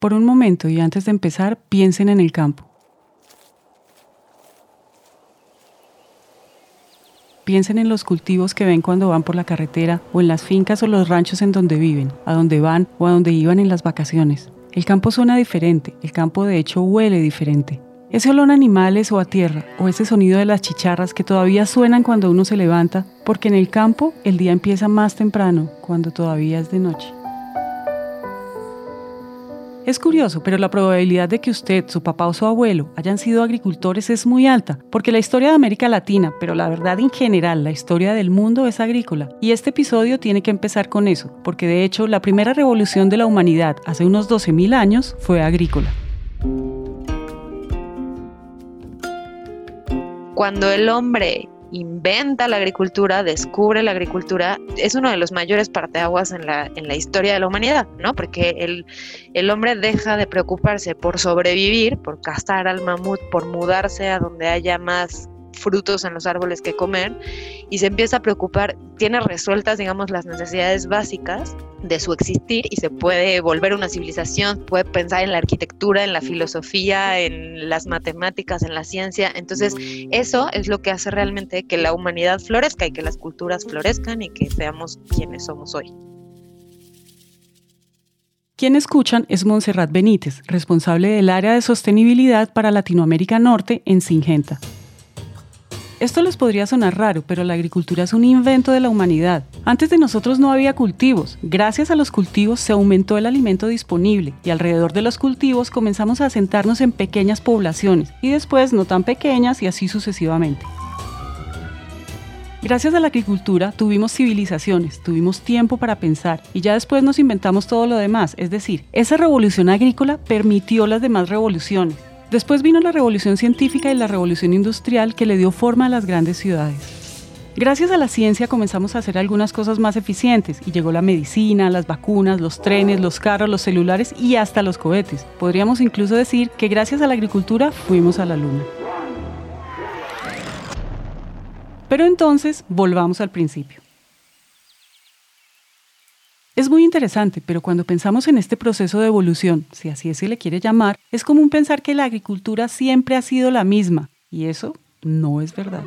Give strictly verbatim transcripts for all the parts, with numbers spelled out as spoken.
Por un momento y antes de empezar, piensen en el campo. Piensen en los cultivos que ven cuando van por la carretera o en las fincas o los ranchos en donde viven, a donde van o a donde iban en las vacaciones. El campo suena diferente, el campo de hecho huele diferente. Ese olor a animales o a tierra, o ese sonido de las chicharras que todavía suenan cuando uno se levanta, porque en el campo el día empieza más temprano, cuando todavía es de noche. Es curioso, pero la probabilidad de que usted, su papá o su abuelo hayan sido agricultores es muy alta, porque la historia de América Latina, pero la verdad en general, la historia del mundo es agrícola. Y este episodio tiene que empezar con eso, porque de hecho la primera revolución de la humanidad hace unos doce mil años fue agrícola. Cuando el hombre inventa la agricultura, descubre la agricultura, es uno de los mayores parteaguas en la, en la historia de la humanidad, ¿no? Porque el, el hombre deja de preocuparse por sobrevivir, por cazar al mamut, por mudarse a donde haya más frutos en los árboles que comer, y se empieza a preocupar, tiene resueltas, digamos, las necesidades básicas de su existir, y se puede volver una civilización, puede pensar en la arquitectura, en la filosofía, en las matemáticas, en la ciencia. Entonces eso es lo que hace realmente que la humanidad florezca y que las culturas florezcan y que seamos quienes somos hoy. Quien escuchan es Montserrat Benítez, responsable del área de sostenibilidad para Latinoamérica Norte en Syngenta. Esto les podría sonar raro, pero la agricultura es un invento de la humanidad. Antes de nosotros no había cultivos. Gracias a los cultivos se aumentó el alimento disponible y alrededor de los cultivos comenzamos a asentarnos en pequeñas poblaciones y después no tan pequeñas y así sucesivamente. Gracias a la agricultura tuvimos civilizaciones, tuvimos tiempo para pensar y ya después nos inventamos todo lo demás. Es decir, esa revolución agrícola permitió las demás revoluciones. Después vino la revolución científica y la revolución industrial que le dio forma a las grandes ciudades. Gracias a la ciencia comenzamos a hacer algunas cosas más eficientes y llegó la medicina, las vacunas, los trenes, los carros, los celulares y hasta los cohetes. Podríamos incluso decir que gracias a la agricultura fuimos a la luna. Pero entonces, volvamos al principio. Es muy interesante, pero cuando pensamos en este proceso de evolución, si así se le quiere llamar, es común pensar que la agricultura siempre ha sido la misma, y eso no es verdad.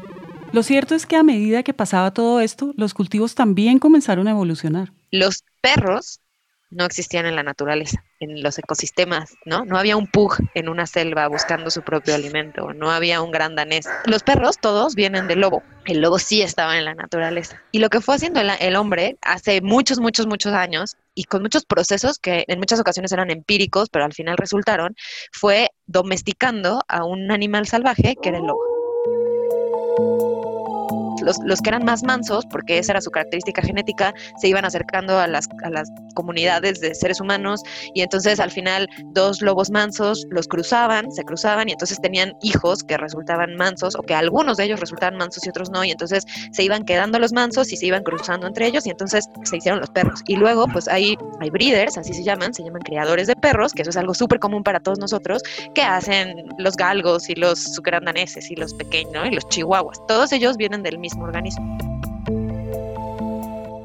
Lo cierto es que a medida que pasaba todo esto, los cultivos también comenzaron a evolucionar. Los perros no existían en la naturaleza, en los ecosistemas, ¿no? No había un pug en una selva buscando su propio alimento, no había un gran danés. Los perros todos vienen del lobo. El lobo sí estaba en la naturaleza. Y lo que fue haciendo el, el hombre hace muchos, muchos, muchos años, y con muchos procesos que en muchas ocasiones eran empíricos, pero al final resultaron, fue domesticando a un animal salvaje que era el lobo. Los, los que eran más mansos, porque esa era su característica genética, se iban acercando a las, a las comunidades de seres humanos y entonces al final dos lobos mansos los cruzaban, se cruzaban y entonces tenían hijos que resultaban mansos o que algunos de ellos resultaban mansos y otros no, y entonces se iban quedando los mansos y se iban cruzando entre ellos y entonces se hicieron los perros. Y luego pues hay, hay breeders, así se llaman, se llaman criadores de perros, que eso es algo súper común para todos nosotros, que hacen los galgos y los gran daneses y los pequeños, ¿no? Y los chihuahuas, todos ellos vienen del mismo organismo.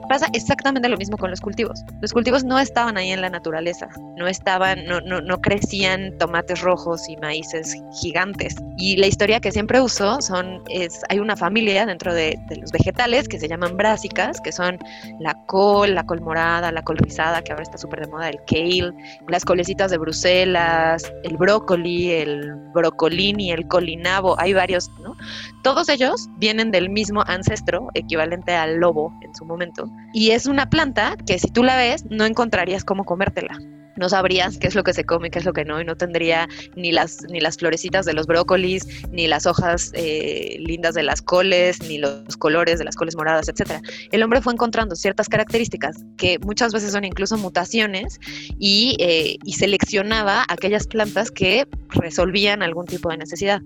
Pasa exactamente lo mismo con los cultivos. Los cultivos no estaban ahí en la naturaleza, no estaban, no, no, no crecían tomates rojos y maíces gigantes. Y la historia que siempre uso son, es, hay una familia dentro de, de los vegetales que se llaman brásicas, que son la col, la col morada, la col rizada, que ahora está súper de moda, el kale, las colecitas de Bruselas, el brócoli, el brocolini, el colinabo, hay varios, ¿no? Todos ellos vienen del mismo ancestro, equivalente al lobo en su momento. Y es una planta que si tú la ves no encontrarías cómo comértela. No sabrías qué es lo que se come, qué es lo que no, y no tendría ni las, ni las florecitas de los brócolis, ni las hojas eh, lindas de las coles, ni los colores de las coles moradas, etcétera. El hombre fue encontrando ciertas características que muchas veces son incluso mutaciones y, eh, y seleccionaba aquellas plantas que resolvían algún tipo de necesidad.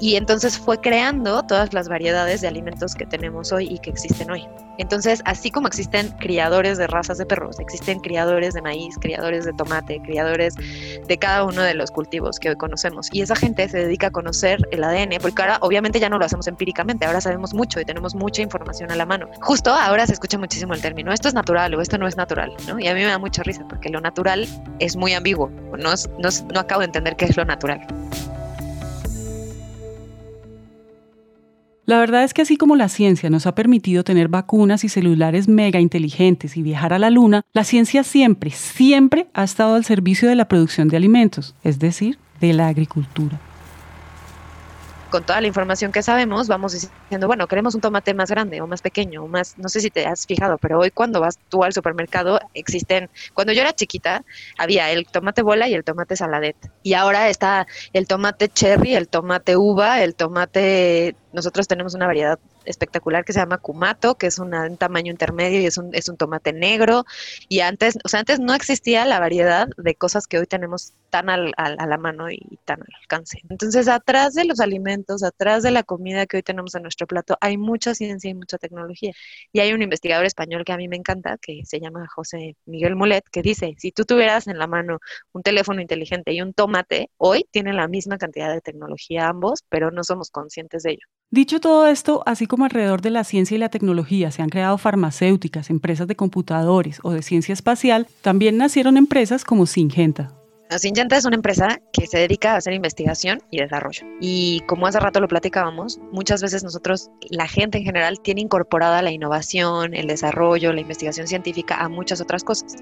y entonces fue creando todas las variedades de alimentos que tenemos hoy y que existen hoy. Entonces, así como existen criadores de razas de perros, existen criadores de maíz, criadores de tomate, criadores de cada uno de los cultivos que hoy conocemos. Y esa gente se dedica a conocer el A D N, porque ahora obviamente ya no lo hacemos empíricamente, ahora sabemos mucho y tenemos mucha información a la mano. Justo ahora se escucha muchísimo el término, esto es natural o esto no es natural, ¿no? Y a mí me da mucha risa porque lo natural es muy ambiguo, no, es, no, es, no acabo de entender qué es lo natural. La verdad es que así como la ciencia nos ha permitido tener vacunas y celulares mega inteligentes y viajar a la luna, la ciencia siempre, siempre ha estado al servicio de la producción de alimentos, es decir, de la agricultura. Con toda la información que sabemos, vamos diciendo, bueno, queremos un tomate más grande o más pequeño, o más, no sé si te has fijado, pero hoy cuando vas tú al supermercado existen, cuando yo era chiquita, había el tomate bola y el tomate saladet, y ahora está el tomate cherry, el tomate uva, el tomate, nosotros tenemos una variedad espectacular que se llama Kumato, que es una, un tamaño intermedio y es un, es un tomate negro, y antes, o sea, antes no existía la variedad de cosas que hoy tenemos tan al, al, a la mano y tan al alcance. Entonces, atrás de los alimentos, atrás de la comida que hoy tenemos en nuestro plato, hay mucha ciencia y mucha tecnología. Y hay un investigador español que a mí me encanta, que se llama José Miguel Mulet, que dice, si tú tuvieras en la mano un teléfono inteligente y un tomate, hoy tienen la misma cantidad de tecnología ambos, pero no somos conscientes de ello. Dicho todo esto, así como alrededor de la ciencia y la tecnología se han creado farmacéuticas, empresas de computadores o de ciencia espacial, también nacieron empresas como Syngenta. Syngenta es una empresa que se dedica a hacer investigación y desarrollo. Y como hace rato lo platicábamos, muchas veces nosotros, la gente en general, tiene incorporada la innovación, el desarrollo, la investigación científica a muchas otras cosas.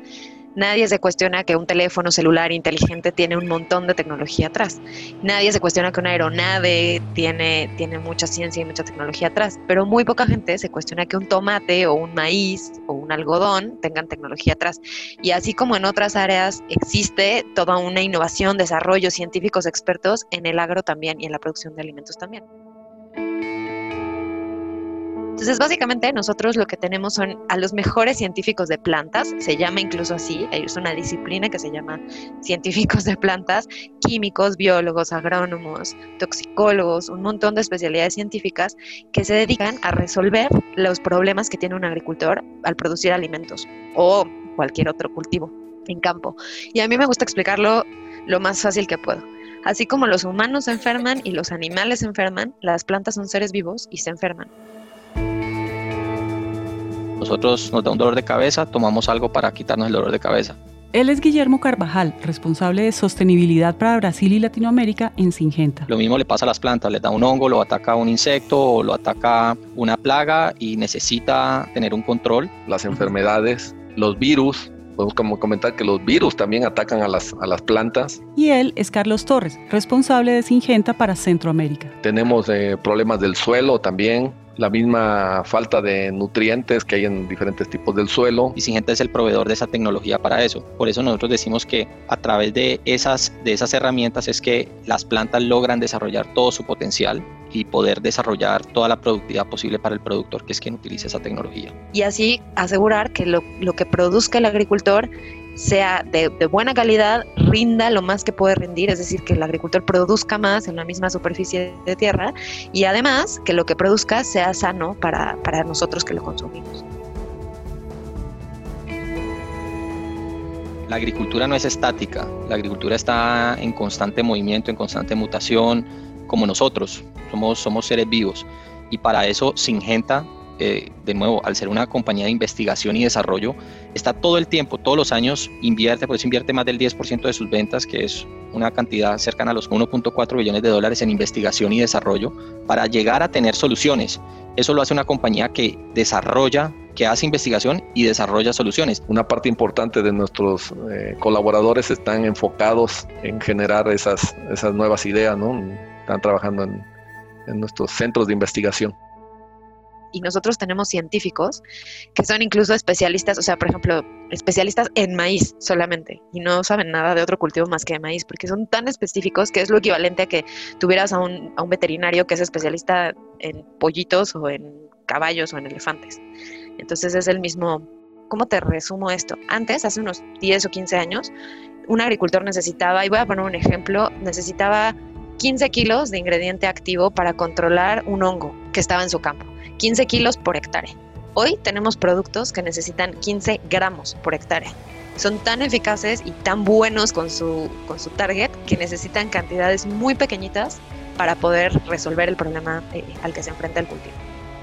Nadie se cuestiona que un teléfono celular inteligente tiene un montón de tecnología atrás. Nadie se cuestiona que una aeronave tiene, tiene mucha ciencia y mucha tecnología atrás. Pero muy poca gente se cuestiona que un tomate o un maíz o un algodón tengan tecnología atrás. Y así como en otras áreas existe toda una innovación, desarrollo, científicos expertos en el agro también y en la producción de alimentos también. Entonces, básicamente, nosotros lo que tenemos son a los mejores científicos de plantas, se llama incluso así, es una disciplina que se llama científicos de plantas, químicos, biólogos, agrónomos, toxicólogos, un montón de especialidades científicas que se dedican a resolver los problemas que tiene un agricultor al producir alimentos o cualquier otro cultivo en campo. Y a mí me gusta explicarlo lo más fácil que puedo. Así como los humanos se enferman y los animales se enferman, las plantas son seres vivos y se enferman. Nosotros nos da un dolor de cabeza, tomamos algo para quitarnos el dolor de cabeza. Él es Guillermo Carvajal, responsable de sostenibilidad para Brasil y Latinoamérica en Syngenta. Lo mismo le pasa a las plantas, le da un hongo, lo ataca un insecto o lo ataca una plaga y necesita tener un control. Las enfermedades, los virus, podemos como comentar que los virus también atacan a las, a las plantas. Y él es Carlos Torres, responsable de Syngenta para Centroamérica. Tenemos eh, problemas del suelo también. La misma falta de nutrientes que hay en diferentes tipos del suelo. Y Syngenta es el proveedor de esa tecnología para eso. Por eso nosotros decimos que a través de esas, de esas herramientas es que las plantas logran desarrollar todo su potencial y poder desarrollar toda la productividad posible para el productor, que es quien utiliza esa tecnología. Y así asegurar que lo, lo que produzca el agricultor sea de, de buena calidad, rinda lo más que puede rendir, es decir, que el agricultor produzca más en la misma superficie de tierra y además que lo que produzca sea sano para, para nosotros que lo consumimos. La agricultura no es estática, la agricultura está en constante movimiento, en constante mutación, como nosotros, somos, somos seres vivos y para eso Syngenta, Eh, de nuevo, al ser una compañía de investigación y desarrollo, está todo el tiempo, todos los años, invierte, por eso invierte más del diez por ciento de sus ventas, que es una cantidad cercana a los uno punto cuatro billones de dólares en investigación y desarrollo, para llegar a tener soluciones. Eso lo hace una compañía que desarrolla, que hace investigación y desarrolla soluciones. Una parte importante de nuestros eh, colaboradores están enfocados en generar esas, esas nuevas ideas, ¿no? Están trabajando en, en nuestros centros de investigación. Y nosotros tenemos científicos que son incluso especialistas, o sea, por ejemplo, especialistas en maíz solamente y no saben nada de otro cultivo más que de maíz porque son tan específicos que es lo equivalente a que tuvieras a un, a un veterinario que es especialista en pollitos o en caballos o en elefantes. Entonces es el mismo. ¿Cómo te resumo esto? Antes, hace unos diez o quince años, un agricultor necesitaba, y voy a poner un ejemplo, necesitaba quince kilos de ingrediente activo para controlar un hongo que estaba en su campo, quince kilos por hectárea. Hoy tenemos productos que necesitan quince gramos por hectárea. Son tan eficaces y tan buenos con su, con su target que necesitan cantidades muy pequeñitas para poder resolver el problema eh, al que se enfrenta el cultivo.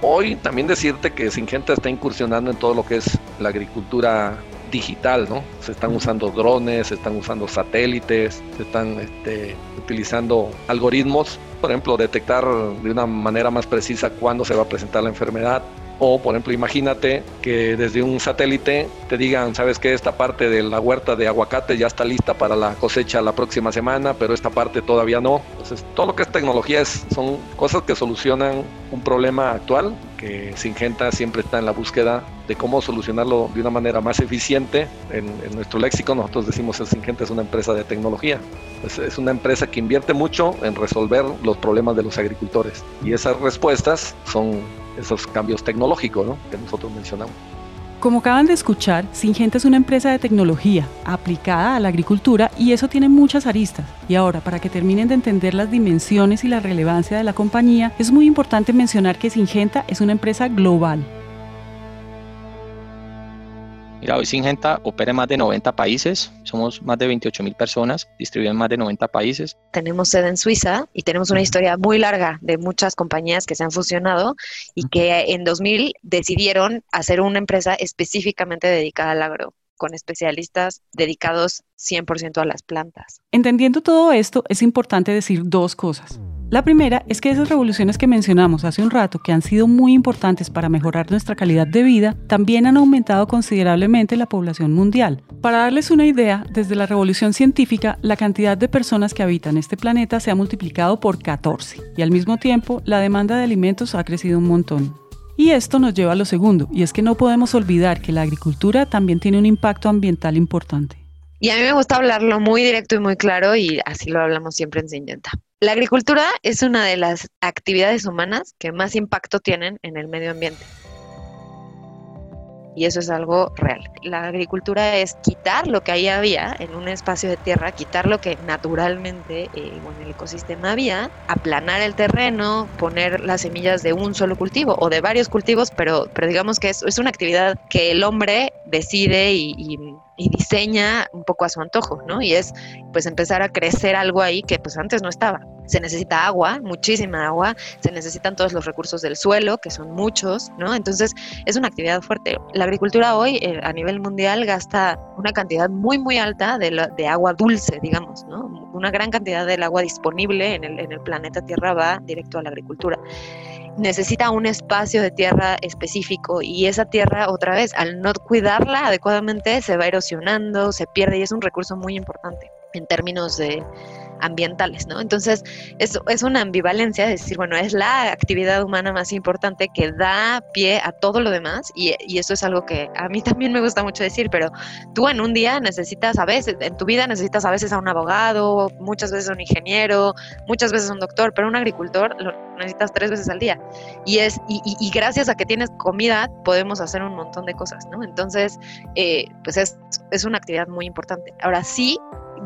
Hoy también decirte que Syngenta está incursionando en todo lo que es la agricultura digital, ¿no? Se están usando drones, se están usando satélites, se están este, utilizando algoritmos, por ejemplo, detectar de una manera más precisa cuándo se va a presentar la enfermedad. O, por ejemplo, imagínate que desde un satélite te digan, ¿sabes qué? Esta parte de la huerta de aguacate ya está lista para la cosecha la próxima semana, pero esta parte todavía no. Entonces, todo lo que es tecnología es, son cosas que solucionan un problema actual, que Syngenta siempre está en la búsqueda de cómo solucionarlo de una manera más eficiente. En, en nuestro léxico nosotros decimos que Syngenta es una empresa de tecnología. Es, es una empresa que invierte mucho en resolver los problemas de los agricultores. Y esas respuestas son esos cambios tecnológicos, ¿no?, que nosotros mencionamos. Como acaban de escuchar, Syngenta es una empresa de tecnología aplicada a la agricultura y eso tiene muchas aristas. Y ahora, para que terminen de entender las dimensiones y la relevancia de la compañía, es muy importante mencionar que Syngenta es una empresa global. Mira, hoy Syngenta opera en más de noventa países, somos más de veintiocho mil personas, distribuidas en más de noventa países. Tenemos sede en Suiza y tenemos una historia muy larga de muchas compañías que se han fusionado y que en dos mil decidieron hacer una empresa específicamente dedicada al agro, con especialistas dedicados cien por ciento a las plantas. Entendiendo todo esto, es importante decir dos cosas. La primera es que esas revoluciones que mencionamos hace un rato, que han sido muy importantes para mejorar nuestra calidad de vida, también han aumentado considerablemente la población mundial. Para darles una idea, desde la revolución científica, la cantidad de personas que habitan este planeta se ha multiplicado por catorce, y al mismo tiempo, la demanda de alimentos ha crecido un montón. Y esto nos lleva a lo segundo, y es que no podemos olvidar que la agricultura también tiene un impacto ambiental importante. Y a mí me gusta hablarlo muy directo y muy claro, y así lo hablamos siempre en Syngenta. La agricultura es una de las actividades humanas que más impacto tienen en el medio ambiente. Y eso es algo real. La agricultura es quitar lo que ahí había en un espacio de tierra, quitar lo que naturalmente eh, bueno, en el ecosistema había, aplanar el terreno, poner las semillas de un solo cultivo o de varios cultivos, pero, pero digamos que es, es una actividad que el hombre decide y, y, y diseña un poco a su antojo, ¿no? Y es pues empezar a crecer algo ahí que pues antes no estaba. Se necesita agua, muchísima agua, se necesitan todos los recursos del suelo, que son muchos, ¿no? Entonces, es una actividad fuerte. La agricultura hoy, eh, a nivel mundial, gasta una cantidad muy, muy alta de, lo, de agua dulce, digamos, ¿no? Una gran cantidad del agua disponible en el, en el planeta Tierra va directo a la agricultura. Necesita un espacio de tierra específico y esa tierra, otra vez, al no cuidarla adecuadamente, se va erosionando, se pierde y es un recurso muy importante en términos de ambientales, ¿no? Entonces, es, es una ambivalencia, es decir, bueno, es la actividad humana más importante que da pie a todo lo demás y, y eso es algo que a mí también me gusta mucho decir, pero tú en un día necesitas a veces, en tu vida necesitas a veces a un abogado, muchas veces a un ingeniero, muchas veces a un doctor, pero un agricultor lo necesitas tres veces al día y, es, y, y, y gracias a que tienes comida podemos hacer un montón de cosas, ¿no? Entonces, eh, pues es, es una actividad muy importante. Ahora sí,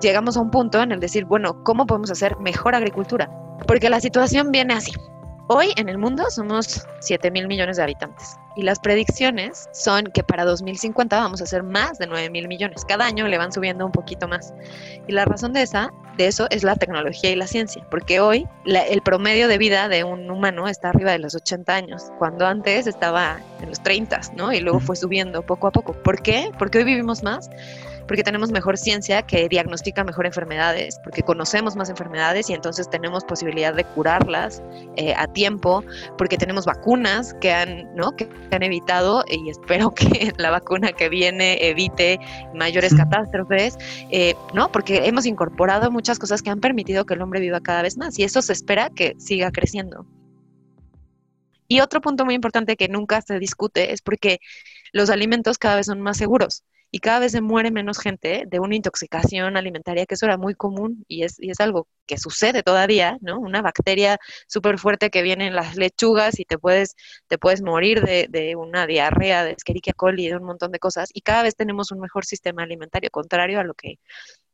llegamos a un punto en el decir, bueno, ¿cómo podemos hacer mejor agricultura? Porque la situación viene así. Hoy en el mundo somos siete mil millones de habitantes y las predicciones son que para dos mil cincuenta vamos a ser más de nueve mil millones. Cada año le van subiendo un poquito más. Y la razón de esa, de eso es la tecnología y la ciencia, porque hoy la, el promedio de vida de un humano está arriba de los ochenta años, cuando antes estaba en los treinta, ¿no? Y luego fue subiendo poco a poco. ¿Por qué? Porque hoy vivimos más. Porque tenemos mejor ciencia que diagnostica mejor enfermedades, porque conocemos más enfermedades y entonces tenemos posibilidad de curarlas eh, a tiempo, porque tenemos vacunas que han, ¿no? que han evitado, y espero que la vacuna que viene evite mayores catástrofes, eh, ¿no? Porque hemos incorporado muchas cosas que han permitido que el hombre viva cada vez más y eso se espera que siga creciendo. Y otro punto muy importante que nunca se discute es porque los alimentos cada vez son más seguros. Y cada vez se muere menos gente de una intoxicación alimentaria, que eso era muy común y es, y es algo que sucede todavía, ¿no? Una bacteria súper fuerte que viene en las lechugas y te puedes, te puedes morir de, de una diarrea, de Escherichia coli, de un montón de cosas. Y cada vez tenemos un mejor sistema alimentario, contrario a lo que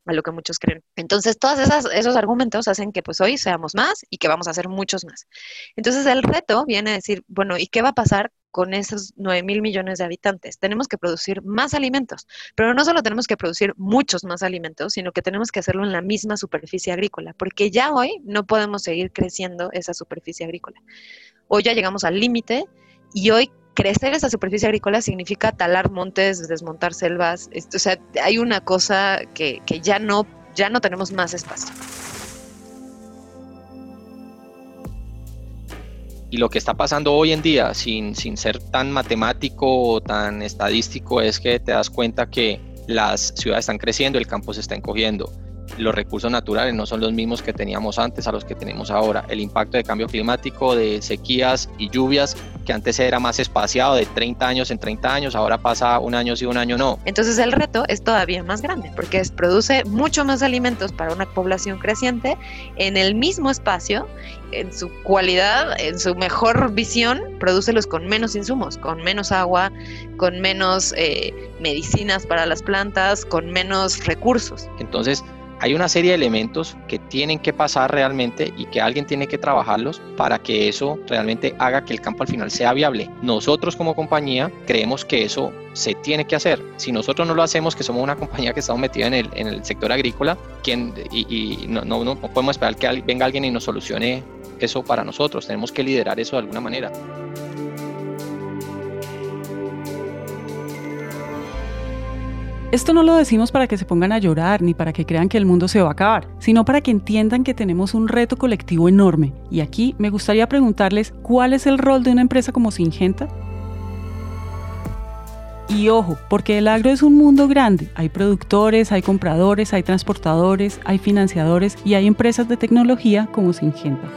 a lo que muchos creen. Entonces, todos esos argumentos hacen que pues hoy seamos más y que vamos a ser muchos más. Entonces, el reto viene a decir, bueno, ¿y qué va a pasar con esos nueve mil millones de habitantes? Tenemos que producir más alimentos, pero no solo tenemos que producir muchos más alimentos, sino que tenemos que hacerlo en la misma superficie agrícola, porque ya hoy no podemos seguir creciendo esa superficie agrícola. Hoy ya llegamos al límite y hoy crecer esa superficie agrícola significa talar montes, desmontar selvas, o sea, hay una cosa que, que ya no, ya no tenemos más espacio. Y lo que está pasando hoy en día, sin, sin ser tan matemático o tan estadístico, es que te das cuenta que las ciudades están creciendo, el campo se está encogiendo, los recursos naturales no son los mismos que teníamos antes a los que tenemos ahora, el impacto de cambio climático, de sequías y lluvias, que antes era más espaciado, de treinta años en treinta años, ahora pasa un año sí, un año no. Entonces el reto es todavía más grande, porque es, produce mucho más alimentos para una población creciente en el mismo espacio, en su cualidad, en su mejor visión, prodúcelos con menos insumos, con menos agua, con menos eh, medicinas para las plantas, con menos recursos. Entonces, hay una serie de elementos que tienen que pasar realmente y que alguien tiene que trabajarlos para que eso realmente haga que el campo al final sea viable. Nosotros como compañía creemos que eso se tiene que hacer. Si nosotros no lo hacemos, que somos una compañía que estamos metida en el, en el sector agrícola, ¿quién, y, y no, no, no podemos esperar que venga alguien y nos solucione eso para nosotros. Tenemos que liderar eso de alguna manera. Esto no lo decimos para que se pongan a llorar ni para que crean que el mundo se va a acabar, sino para que entiendan que tenemos un reto colectivo enorme. Y aquí me gustaría preguntarles, ¿cuál es el rol de una empresa como Syngenta? Y ojo, porque el agro es un mundo grande. Hay productores, hay compradores, hay transportadores, hay financiadores y hay empresas de tecnología como Syngenta.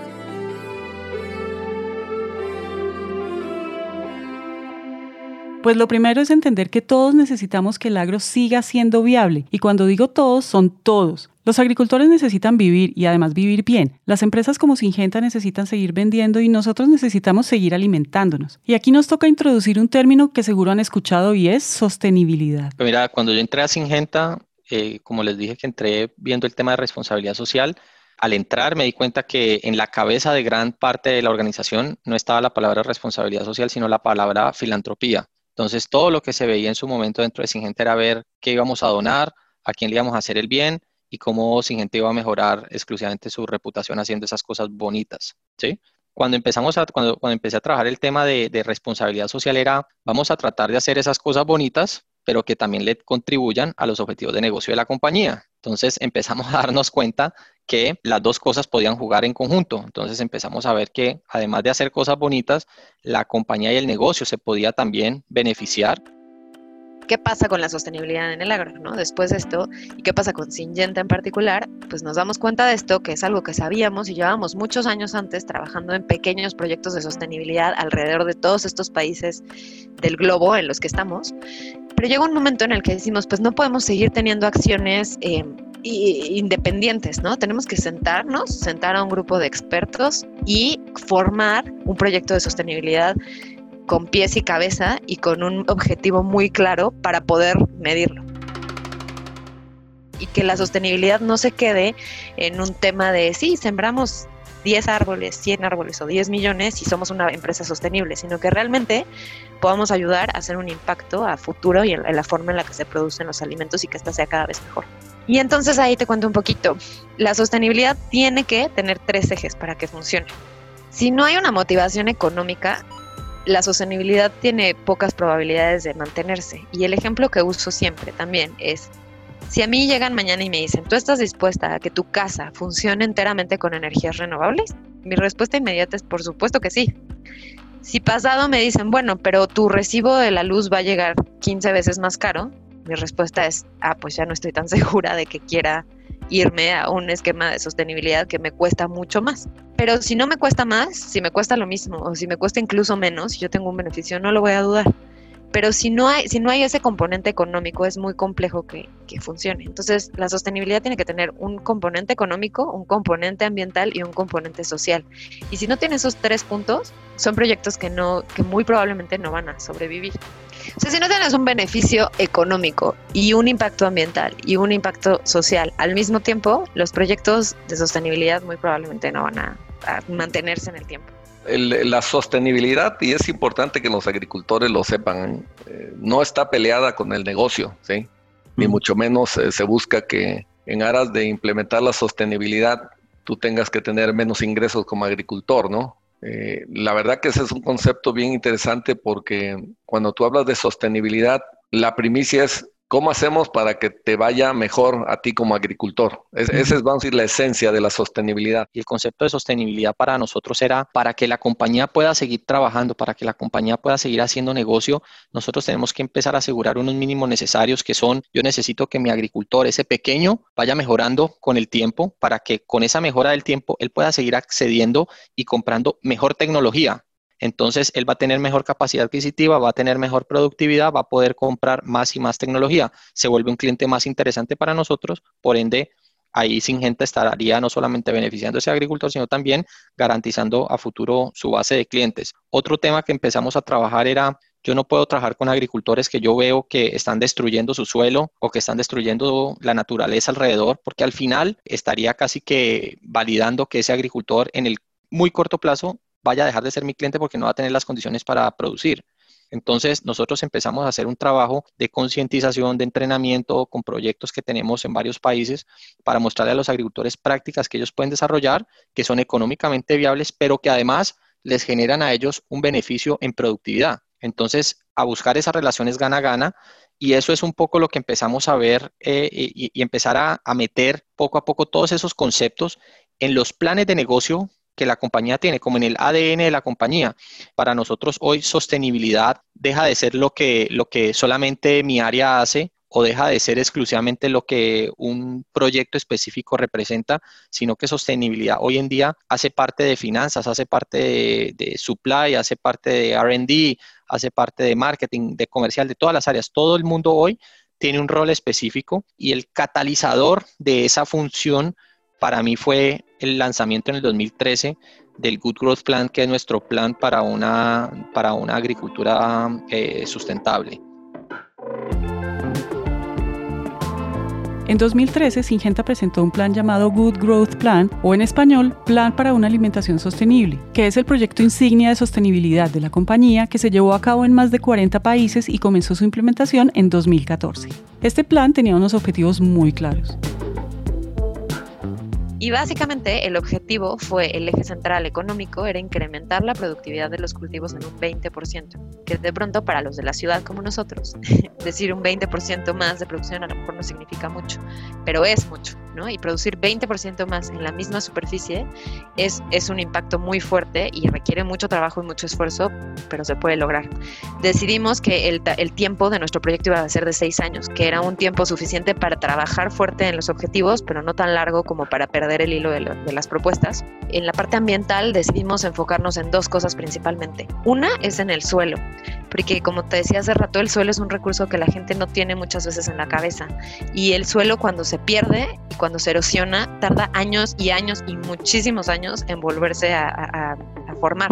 Pues lo primero es entender que todos necesitamos que el agro siga siendo viable. Y cuando digo todos, son todos. Los agricultores necesitan vivir y además vivir bien. Las empresas como Syngenta necesitan seguir vendiendo y nosotros necesitamos seguir alimentándonos. Y aquí nos toca introducir un término que seguro han escuchado y es sostenibilidad. Mira, cuando yo entré a Syngenta, eh, como les dije que entré viendo el tema de responsabilidad social, al entrar me di cuenta que en la cabeza de gran parte de la organización no estaba la palabra responsabilidad social, sino la palabra filantropía. Entonces, todo lo que se veía en su momento dentro de Syngenta era ver qué íbamos a donar, a quién le íbamos a hacer el bien y cómo Syngenta iba a mejorar exclusivamente su reputación haciendo esas cosas bonitas, ¿sí? Cuando empezamos a, cuando, cuando empecé a trabajar el tema de, de responsabilidad social era, vamos a tratar de hacer esas cosas bonitas, pero que también le contribuyan a los objetivos de negocio de la compañía. Entonces, empezamos a darnos cuenta que las dos cosas podían jugar en conjunto. Entonces empezamos a ver que además de hacer cosas bonitas, la compañía y el negocio se podía también beneficiar. ¿Qué pasa con la sostenibilidad en el agro, ¿no? Después de esto, y qué pasa con Syngenta en particular, pues nos damos cuenta de esto, que es algo que sabíamos y llevábamos muchos años antes trabajando en pequeños proyectos de sostenibilidad alrededor de todos estos países del globo en los que estamos. Pero llegó un momento en el que decimos, pues no podemos seguir teniendo acciones eh, independientes, ¿no? Tenemos que sentarnos, sentar a un grupo de expertos y formar un proyecto de sostenibilidad con pies y cabeza y con un objetivo muy claro para poder medirlo. Y que la sostenibilidad no se quede en un tema de, sí, sembramos diez árboles, cien árboles o diez millones y somos una empresa sostenible, sino que realmente podamos ayudar a hacer un impacto a futuro y en la forma en la que se producen los alimentos y que ésta sea cada vez mejor. Y entonces ahí te cuento un poquito. La sostenibilidad tiene que tener tres ejes para que funcione. Si no hay una motivación económica, la sostenibilidad tiene pocas probabilidades de mantenerse. Y el ejemplo que uso siempre también es, si a mí llegan mañana y me dicen, ¿tú estás dispuesta a que tu casa funcione enteramente con energías renovables? Mi respuesta inmediata es, por supuesto que sí. Si pasado me dicen, bueno, pero tu recibo de la luz va a llegar quince veces más caro, mi respuesta es, ah, pues ya no estoy tan segura de que quiera irme a un esquema de sostenibilidad que me cuesta mucho más. Pero si no me cuesta más, si me cuesta lo mismo o si me cuesta incluso menos, si yo tengo un beneficio, no lo voy a dudar. Pero si no hay, si no hay ese componente económico, es muy complejo que, que funcione. Entonces, la sostenibilidad tiene que tener un componente económico, un componente ambiental y un componente social. Y si no tiene esos tres puntos, son proyectos que, no, que muy probablemente no van a sobrevivir. O sea, si no tienes un beneficio económico y un impacto ambiental y un impacto social al mismo tiempo, los proyectos de sostenibilidad muy probablemente no van a, a mantenerse en el tiempo. El, la sostenibilidad, y es importante que los agricultores lo sepan, eh, no está peleada con el negocio, ¿sí? Ni mucho menos eh, se busca que en aras de implementar la sostenibilidad tú tengas que tener menos ingresos como agricultor, ¿no? Eh, la verdad que ese es un concepto bien interesante, porque cuando tú hablas de sostenibilidad, la primicia es cómo hacemos para que te vaya mejor a ti como agricultor. Es, esa es, vamos a decir, la esencia de la sostenibilidad. Y el concepto de sostenibilidad para nosotros era para que la compañía pueda seguir trabajando, para que la compañía pueda seguir haciendo negocio. Nosotros tenemos que empezar a asegurar unos mínimos necesarios, que son: yo necesito que mi agricultor, ese pequeño, vaya mejorando con el tiempo, para que con esa mejora del tiempo él pueda seguir accediendo y comprando mejor tecnología. Entonces, él va a tener mejor capacidad adquisitiva, va a tener mejor productividad, va a poder comprar más y más tecnología. Se vuelve un cliente más interesante para nosotros, por ende, ahí Syngenta estaría no solamente beneficiando a ese agricultor, sino también garantizando a futuro su base de clientes. Otro tema que empezamos a trabajar era: yo no puedo trabajar con agricultores que yo veo que están destruyendo su suelo o que están destruyendo la naturaleza alrededor, porque al final estaría casi que validando que ese agricultor en el muy corto plazo vaya a dejar de ser mi cliente porque no va a tener las condiciones para producir. Entonces, nosotros empezamos a hacer un trabajo de concientización, de entrenamiento, con proyectos que tenemos en varios países, para mostrarle a los agricultores prácticas que ellos pueden desarrollar, que son económicamente viables, pero que además les generan a ellos un beneficio en productividad. Entonces, a buscar esas relaciones gana-gana, y eso es un poco lo que empezamos a ver eh, y, y empezar a, a meter poco a poco todos esos conceptos en los planes de negocio que la compañía tiene, como en el A D N de la compañía. Para nosotros hoy sostenibilidad deja de ser lo que, lo que solamente mi área hace, o deja de ser exclusivamente lo que un proyecto específico representa, sino que sostenibilidad hoy en día hace parte de finanzas, hace parte de, de supply, hace parte de R and D, hace parte de marketing, de comercial, de todas las áreas. Todo el mundo hoy tiene un rol específico, y el catalizador de esa función para mí fue el lanzamiento en el dos mil trece del Good Growth Plan, que es nuestro plan para una, para una agricultura eh, sustentable. En dos mil trece, Syngenta presentó un plan llamado Good Growth Plan, o en español, Plan para una Alimentación Sostenible, que es el proyecto insignia de sostenibilidad de la compañía, que se llevó a cabo en más de cuarenta países y comenzó su implementación en dos mil catorce. Este plan tenía unos objetivos muy claros. Y básicamente el objetivo fue, el eje central económico era incrementar la productividad de los cultivos en un veinte por ciento, que de pronto para los de la ciudad como nosotros, decir un veinte por ciento más de producción a lo mejor no significa mucho, pero es mucho, ¿no? Y producir veinte por ciento más en la misma superficie es, es un impacto muy fuerte y requiere mucho trabajo y mucho esfuerzo, pero se puede lograr. Decidimos que el, el tiempo de nuestro proyecto iba a ser de seis años, que era un tiempo suficiente para trabajar fuerte en los objetivos, pero no tan largo como para perder el hilo de, lo, de las propuestas. En la parte ambiental decidimos enfocarnos en dos cosas principalmente. Una es en el suelo, porque como te decía hace rato, el suelo es un recurso que la gente no tiene muchas veces en la cabeza, y el suelo cuando se pierde y cuando se erosiona tarda años y años y muchísimos años en volverse a, a, a formar.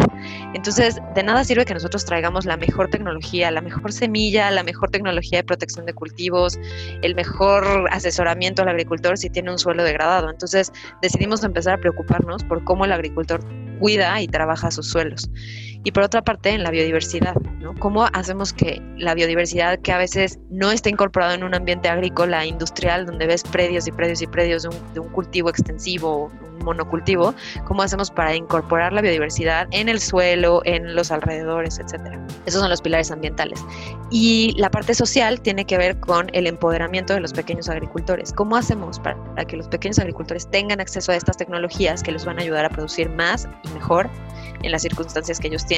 Entonces, de nada sirve que nosotros traigamos la mejor tecnología, la mejor semilla, la mejor tecnología de protección de cultivos, el mejor asesoramiento al agricultor si tiene un suelo degradado. Entonces, decidimos empezar a preocuparnos por cómo el agricultor cuida y trabaja sus suelos. Y por otra parte, en la biodiversidad, ¿no? ¿Cómo hacemos que la biodiversidad, que a veces no está incorporada en un ambiente agrícola industrial, donde ves predios y predios y predios de un, de un cultivo extensivo, un monocultivo, cómo hacemos para incorporar la biodiversidad en el suelo, en los alrededores, etcétera? Esos son los pilares ambientales. Y la parte social tiene que ver con el empoderamiento de los pequeños agricultores. ¿Cómo hacemos para, para que los pequeños agricultores tengan acceso a estas tecnologías que los van a ayudar a producir más y mejor en las circunstancias que ellos tienen?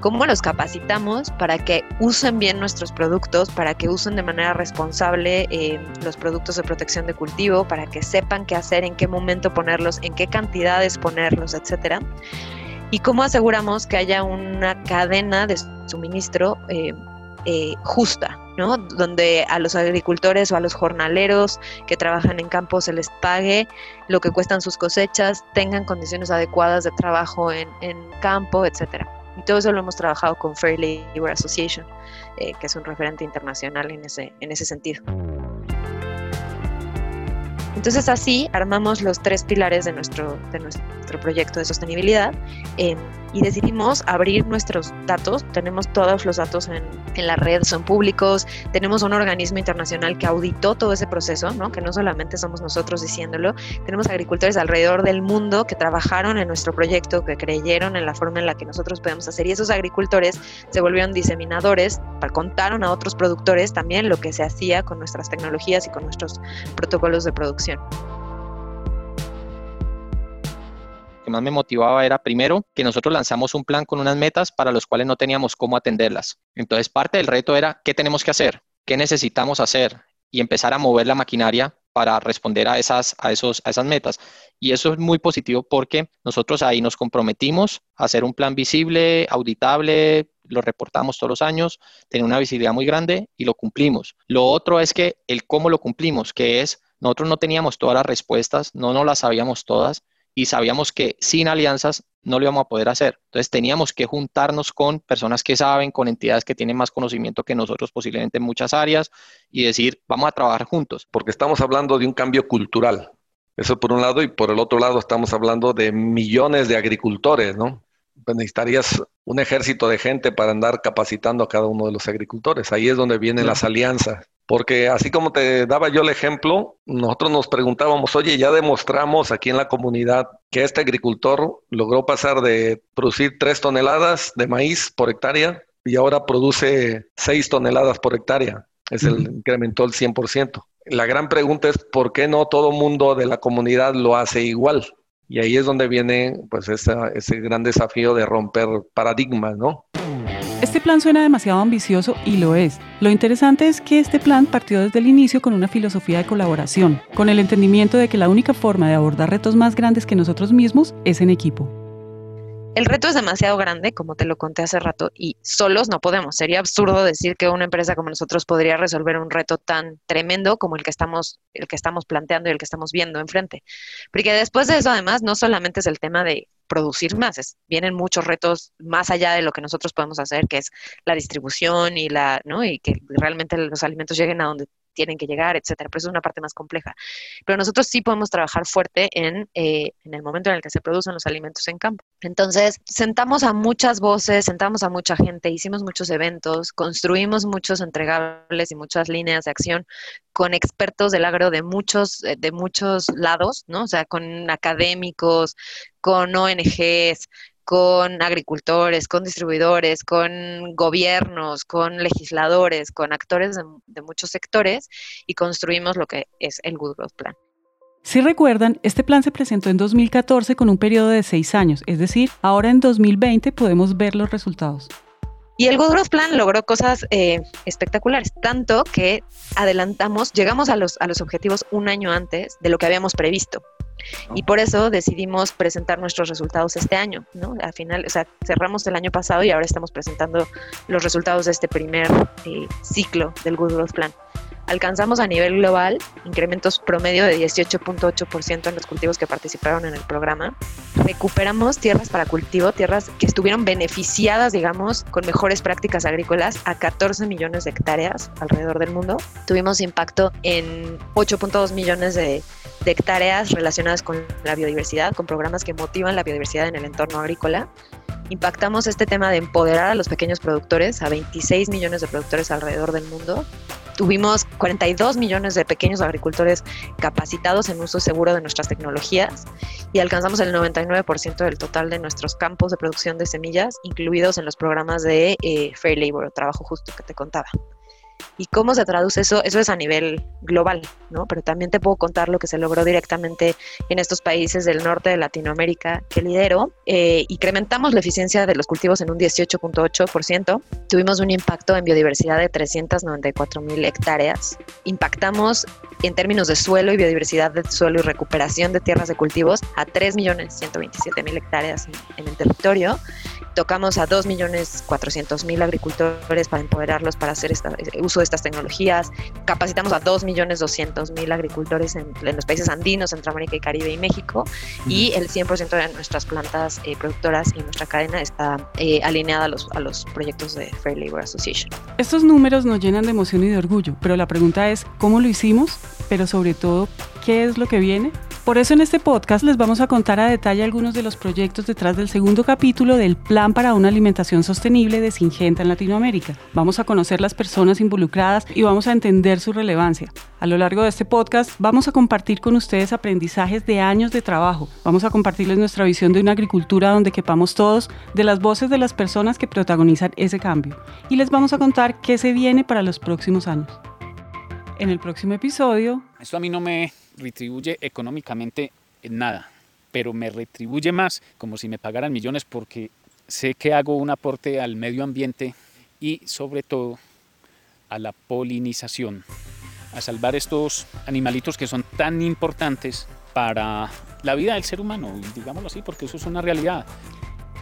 ¿Cómo los capacitamos para que usen bien nuestros productos, para que usen de manera responsable eh, los productos de protección de cultivo, para que sepan qué hacer, en qué momento ponerlos, en qué cantidades ponerlos, etcétera? ¿Y cómo aseguramos que haya una cadena de suministro eh, eh, justa, ¿no? Donde a los agricultores o a los jornaleros que trabajan en campo se les pague lo que cuestan sus cosechas, tengan condiciones adecuadas de trabajo en, en campo, etcétera? Y todo eso lo hemos trabajado con Fair Labor Association, eh, que es un referente internacional en ese, en ese sentido. Entonces así armamos los tres pilares de nuestro, de nuestro proyecto de sostenibilidad eh, y decidimos abrir nuestros datos. Tenemos todos los datos en, en la red, son públicos, tenemos un organismo internacional que auditó todo ese proceso, ¿no? Que no solamente somos nosotros diciéndolo, tenemos agricultores alrededor del mundo que trabajaron en nuestro proyecto, que creyeron en la forma en la que nosotros podemos hacer, y esos agricultores se volvieron diseminadores, contaron a otros productores también lo que se hacía con nuestras tecnologías y con nuestros protocolos de producción. Lo que más me motivaba era, primero, que nosotros lanzamos un plan con unas metas para los cuales no teníamos cómo atenderlas. Entonces, parte del reto era qué tenemos que hacer, qué necesitamos hacer y empezar a mover la maquinaria para responder a esas, a esos, a esas metas. Y eso es muy positivo porque nosotros ahí nos comprometimos a hacer un plan visible, auditable, lo reportamos todos los años, tener una visibilidad muy grande y lo cumplimos. Lo otro es que el cómo lo cumplimos, que es nosotros no teníamos todas las respuestas, no nos las sabíamos todas y sabíamos que sin alianzas no lo íbamos a poder hacer. Entonces teníamos que juntarnos con personas que saben, con entidades que tienen más conocimiento que nosotros posiblemente en muchas áreas y decir, vamos a trabajar juntos. Porque estamos hablando de un cambio cultural, eso por un lado, y por el otro lado estamos hablando de millones de agricultores, ¿no? Pues necesitarías un ejército de gente para andar capacitando a cada uno de los agricultores. Ahí es donde vienen las alianzas. Porque así como te daba yo el ejemplo, nosotros nos preguntábamos, oye, ya demostramos aquí en la comunidad que este agricultor logró pasar de producir tres toneladas de maíz por hectárea y ahora produce seis toneladas por hectárea. Es el, mm. Incrementó el cien por ciento. La gran pregunta es, ¿por qué no todo mundo de la comunidad lo hace igual? Y ahí es donde viene pues esa, ese gran desafío de romper paradigmas, ¿no? Este plan suena demasiado ambicioso y lo es. Lo interesante es que este plan partió desde el inicio con una filosofía de colaboración, con el entendimiento de que la única forma de abordar retos más grandes que nosotros mismos es en equipo. El reto es demasiado grande, como te lo conté hace rato, y solos no podemos. Sería absurdo decir que una empresa como nosotros podría resolver un reto tan tremendo como el que estamos, el que estamos planteando y el que estamos viendo enfrente. Porque después de eso, además, no solamente es el tema de producir más, es, vienen muchos retos más allá de lo que nosotros podemos hacer, que es la distribución y la, ¿no? Y que realmente los alimentos lleguen a donde tienen que llegar, etcétera. Pero eso es una parte más compleja. Pero nosotros sí podemos trabajar fuerte en, eh, en el momento en el que se producen los alimentos en campo. Entonces, sentamos a muchas voces, sentamos a mucha gente, hicimos muchos eventos, construimos muchos entregables y muchas líneas de acción con expertos del agro de muchos, de muchos lados, ¿no? O sea, con académicos, con O N Ges, con agricultores, con distribuidores, con gobiernos, con legisladores, con actores de, de muchos sectores, y construimos lo que es el Good Growth Plan. Si recuerdan, este plan se presentó en dos mil catorce con un periodo de seis años, es decir, ahora en dos mil veinte podemos ver los resultados. Y el Good Growth Plan logró cosas eh, espectaculares, tanto que adelantamos, llegamos a los, a los objetivos un año antes de lo que habíamos previsto. Y por eso decidimos presentar nuestros resultados este año, ¿no? Al final, o sea, cerramos el año pasado y ahora estamos presentando los resultados de este primer eh, ciclo del Good Growth Plan. Alcanzamos a nivel global incrementos promedio de dieciocho punto ocho por ciento en los cultivos que participaron en el programa. Recuperamos tierras para cultivo, tierras que estuvieron beneficiadas, digamos, con mejores prácticas agrícolas a catorce millones de hectáreas alrededor del mundo. Tuvimos impacto en ocho punto dos millones de, de hectáreas relacionadas con la biodiversidad, con programas que motivan la biodiversidad en el entorno agrícola. Impactamos este tema de empoderar a los pequeños productores, a veintiséis millones de productores alrededor del mundo. Tuvimos cuarenta y dos millones de pequeños agricultores capacitados en uso seguro de nuestras tecnologías y alcanzamos el noventa y nueve por ciento del total de nuestros campos de producción de semillas, incluidos en los programas de eh, Fair Labor, o trabajo justo que te contaba. ¿Y cómo se traduce eso? Eso es a nivel global, ¿no? Pero también te puedo contar lo que se logró directamente en estos países del norte de Latinoamérica que lidero. Eh, incrementamos la eficiencia de los cultivos en un dieciocho punto ocho por ciento. Tuvimos un impacto en biodiversidad de trescientas noventa y cuatro mil hectáreas. Impactamos en términos de suelo y biodiversidad de suelo y recuperación de tierras de cultivos a tres millones ciento veintisiete mil hectáreas en, en el territorio. Tocamos a dos millones cuatrocientos mil agricultores para empoderarlos para hacer esta, uso uso de estas tecnologías. Capacitamos a dos millones doscientos mil agricultores en, en los países andinos, Centroamérica y Caribe y México, y el cien por ciento de nuestras plantas eh, productoras y nuestra cadena está eh, alineada a los, a los proyectos de Fair Labor Association. Estos números nos llenan de emoción y de orgullo, pero la pregunta es ¿cómo lo hicimos? Pero sobre todo, ¿qué es lo que viene? Por eso en este podcast les vamos a contar a detalle algunos de los proyectos detrás del segundo capítulo del Plan para una Alimentación Sostenible de Syngenta en Latinoamérica. Vamos a conocer las personas involucradas y vamos a entender su relevancia. A lo largo de este podcast vamos a compartir con ustedes aprendizajes de años de trabajo. Vamos a compartirles nuestra visión de una agricultura donde quepamos todos, de las voces de las personas que protagonizan ese cambio. Y les vamos a contar qué se viene para los próximos años. En el próximo episodio... Esto a mí no me... retribuye económicamente en nada, pero me retribuye más como si me pagaran millones, porque sé que hago un aporte al medio ambiente y sobre todo a la polinización, a salvar estos animalitos que son tan importantes para la vida del ser humano, digámoslo así, porque eso es una realidad.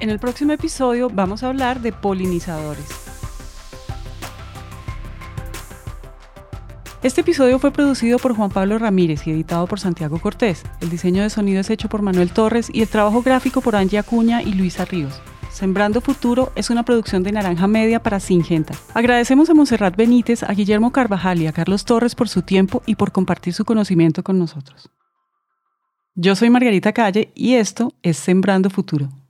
En el próximo episodio vamos a hablar de polinizadores. Este episodio fue producido por Juan Pablo Ramírez y editado por Santiago Cortés. El diseño de sonido es hecho por Manuel Torres y el trabajo gráfico por Angie Acuña y Luisa Ríos. Sembrando Futuro es una producción de Naranja Media para Syngenta. Agradecemos a Montserrat Benítez, a Guillermo Carvajal y a Carlos Torres por su tiempo y por compartir su conocimiento con nosotros. Yo soy Margarita Calle y esto es Sembrando Futuro.